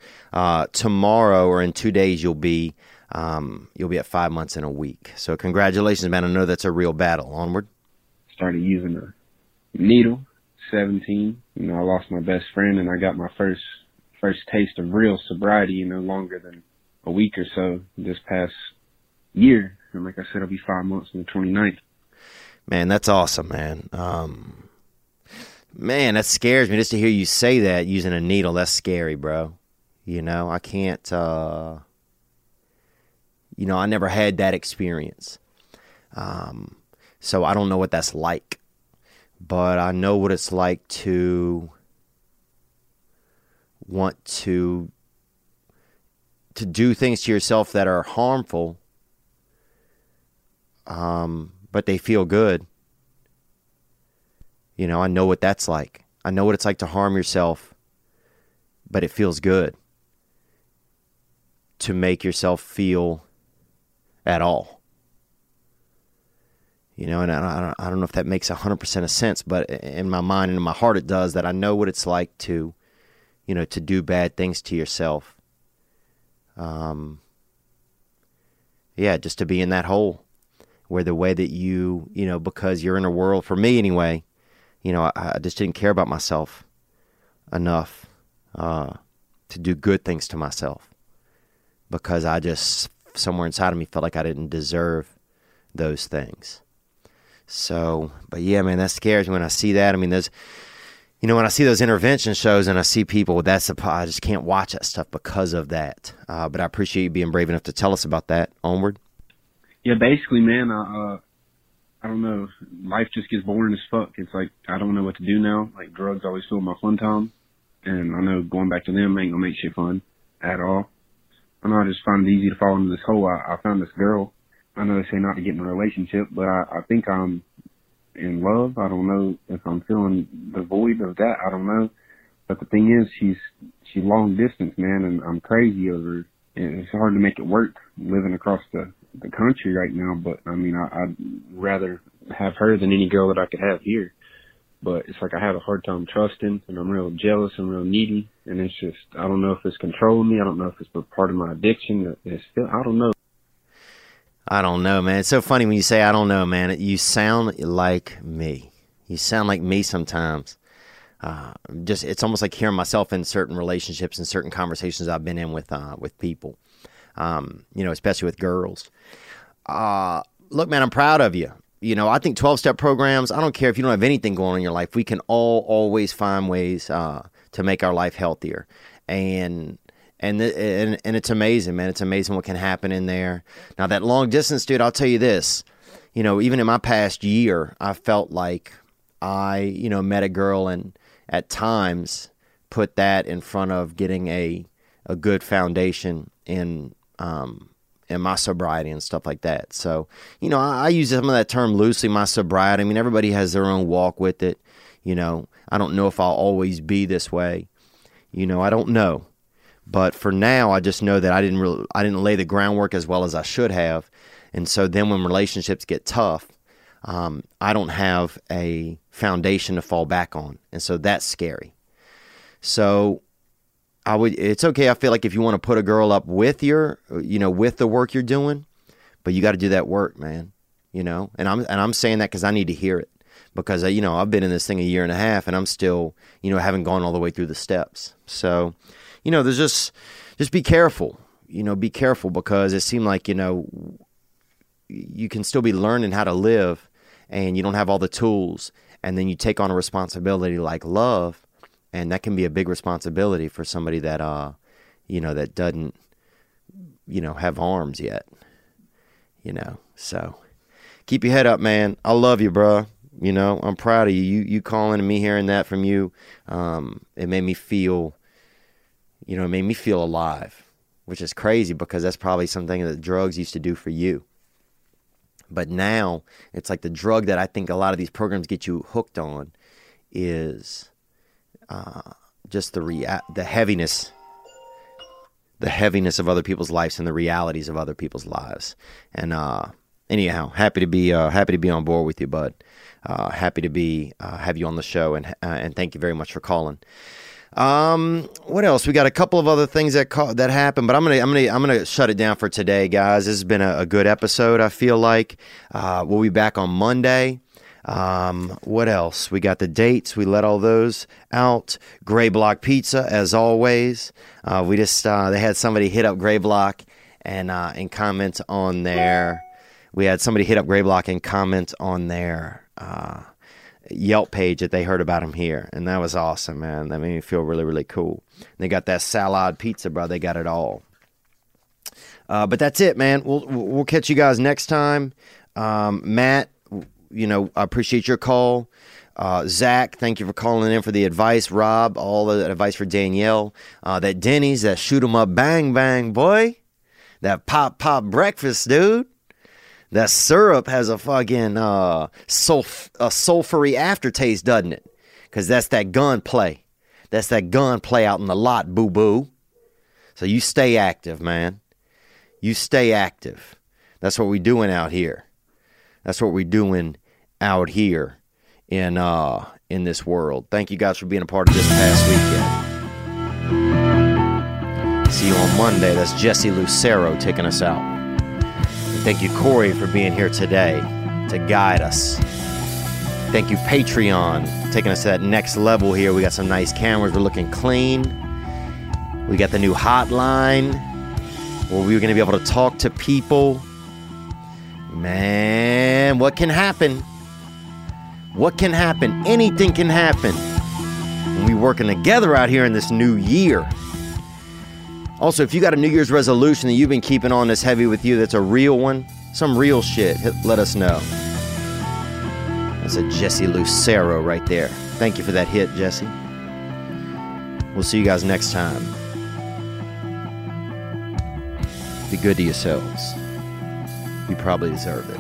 tomorrow or in 2 days you'll be at 5 months in a week. So congratulations, man. I know that's a real battle. Onward. Started using a needle, 17. You know, I lost my best friend, and I got my first taste of real sobriety, you know, longer than a week or so this past year. And like I said, it'll be 5 months on the 29th. Man, that's awesome, man. Man, that scares me just to hear you say that, using a needle. That's scary, bro. You know, I can't You know, I never had that experience. So I don't know what that's like, but I know what it's like to want to do things to yourself that are harmful, but they feel good. You know, I know what that's like. I know what it's like to harm yourself, but it feels good to make yourself feel at all. You know, and I don't know if that makes 100% of sense, but in my mind and in my heart it does, that I know what it's like to, you know, to do bad things to yourself. Yeah, just to be in that hole where the way that you know, because you're in a world, for me anyway, you know, I just didn't care about myself enough to do good things to myself, because I just, somewhere inside of me, felt like I didn't deserve those things. So, but yeah, man, that scares me when I see that. I mean, there's, you know, when I see those intervention shows and I see people, I just can't watch that stuff because of that. But I appreciate you being brave enough to tell us about that. Onward. Yeah, basically, man, I don't know. Life just gets boring as fuck. It's like, I don't know what to do now. Like, drugs always fill my fun time. And I know going back to them ain't going to make shit fun at all. I know I just find it easy to fall into this hole. I found this girl. I know they say not to get in a relationship, but I think I'm in love. I don't know if I'm feeling the void of that. I don't know. But the thing is, she's long distance, man, and I'm crazy over her. And it's hard to make it work living across the country right now. But, I mean, I'd rather have her than any girl that I could have here. But it's like I have a hard time trusting, and I'm real jealous and real needy. And it's just, I don't know if it's controlling me. I don't know if it's part of my addiction. It's still, I don't know. I don't know, man. It's so funny when you say, I don't know, man. You sound like me. You sound like me sometimes. Just, it's almost like hearing myself in certain relationships and certain conversations I've been in with people, you know, especially with girls. Look, man, I'm proud of you. You know, I think 12-step programs, I don't care if you don't have anything going on in your life. We can always find ways to make our life healthier. And it's amazing, man. It's amazing what can happen in there. Now, that long distance, dude, I'll tell you this. You know, even in my past year, I felt like I, you know, met a girl and at times put that in front of getting a good foundation in my sobriety and stuff like that. So, you know, I use some of that term loosely, my sobriety. I mean, everybody has their own walk with it. You know, I don't know if I'll always be this way. You know, I don't know. But for now, I just know that I didn't lay the groundwork as well as I should have. And so then when relationships get tough, I don't have a foundation to fall back on. And so that's scary. So it's okay. I feel like if you want to put a girl up with with the work you're doing, but you got to do that work, man, you know, and I'm saying that because I need to hear it, because you know, I've been in this thing a year and a half and I'm still, you know, haven't gone all the way through the steps. So, you know, there's just be careful, you know, be careful, because it seemed like, you know, you can still be learning how to live and you don't have all the tools. And then you take on a responsibility like love. And that can be a big responsibility for somebody that, you know, that doesn't, you know, have arms yet, you know, so keep your head up, man. I love you, bro. You know, I'm proud of you. You calling and me hearing that from you. It made me feel, you know, it made me feel alive, which is crazy because that's probably something that drugs used to do for you. But now it's like the drug that I think a lot of these programs get you hooked on is just the heaviness of other people's lives and the realities of other people's lives. And anyhow, happy to be on board with you, bud. Happy to be have you on the show, and thank you very much for calling. What else? We got a couple of other things that happened, but I'm gonna shut it down for today, guys. This has been a good episode. I feel like we'll be back on Monday. What else? We got the dates. We let all those out. Gray Block Pizza, as always. We just they had somebody hit up Gray Block and comment on there. We had somebody hit up Gray Block and comment on there. Yelp page that they heard about him here, and that was awesome, man. That made me feel really, really cool. They got that salad pizza, bro. They got it all. But that's it, man. We'll catch you guys next time. Matt, you know, I appreciate your call. Zach, thank you for calling in for the advice. Rob, all the advice for Danielle. That Denny's, that shoot 'em up, bang bang, boy. That pop breakfast, dude. That syrup has a fucking sulfury aftertaste, doesn't it? Because that's that gun play. That's that gun play out in the lot, boo boo. So you stay active, man. You stay active. That's what we doing out here. That's what we doing out here in this world. Thank you guys for being a part of This Past Weekend. See you on Monday. That's Jesse Lucero taking us out. And thank you, Corey, for being here today to guide us. Thank you, Patreon, taking us to that next level here. We got some nice cameras. We're looking clean. We got the new hotline where we're going to be able to talk to people. Man, what can happen? What can happen? Anything can happen when we working together out here in this new year. Also, if you got a New Year's resolution that you've been keeping on this heavy with you, that's a real one, some real shit, let us know. That's a Jesse Lucero right there. Thank you for that hit, Jesse. We'll see you guys next time. Be good to yourselves. You probably deserve it.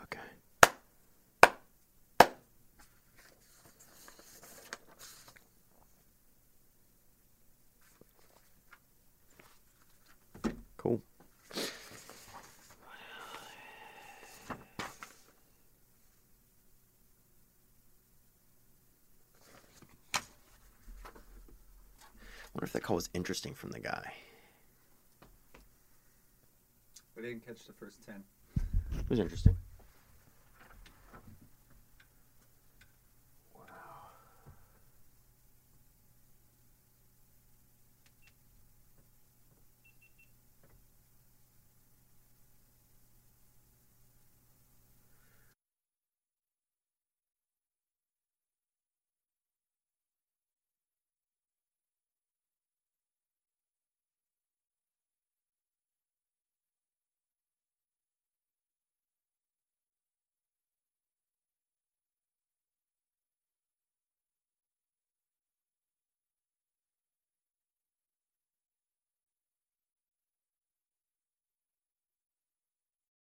Okay. Cool. I wonder if that call was interesting from the guy. We didn't catch the first 10. It was interesting.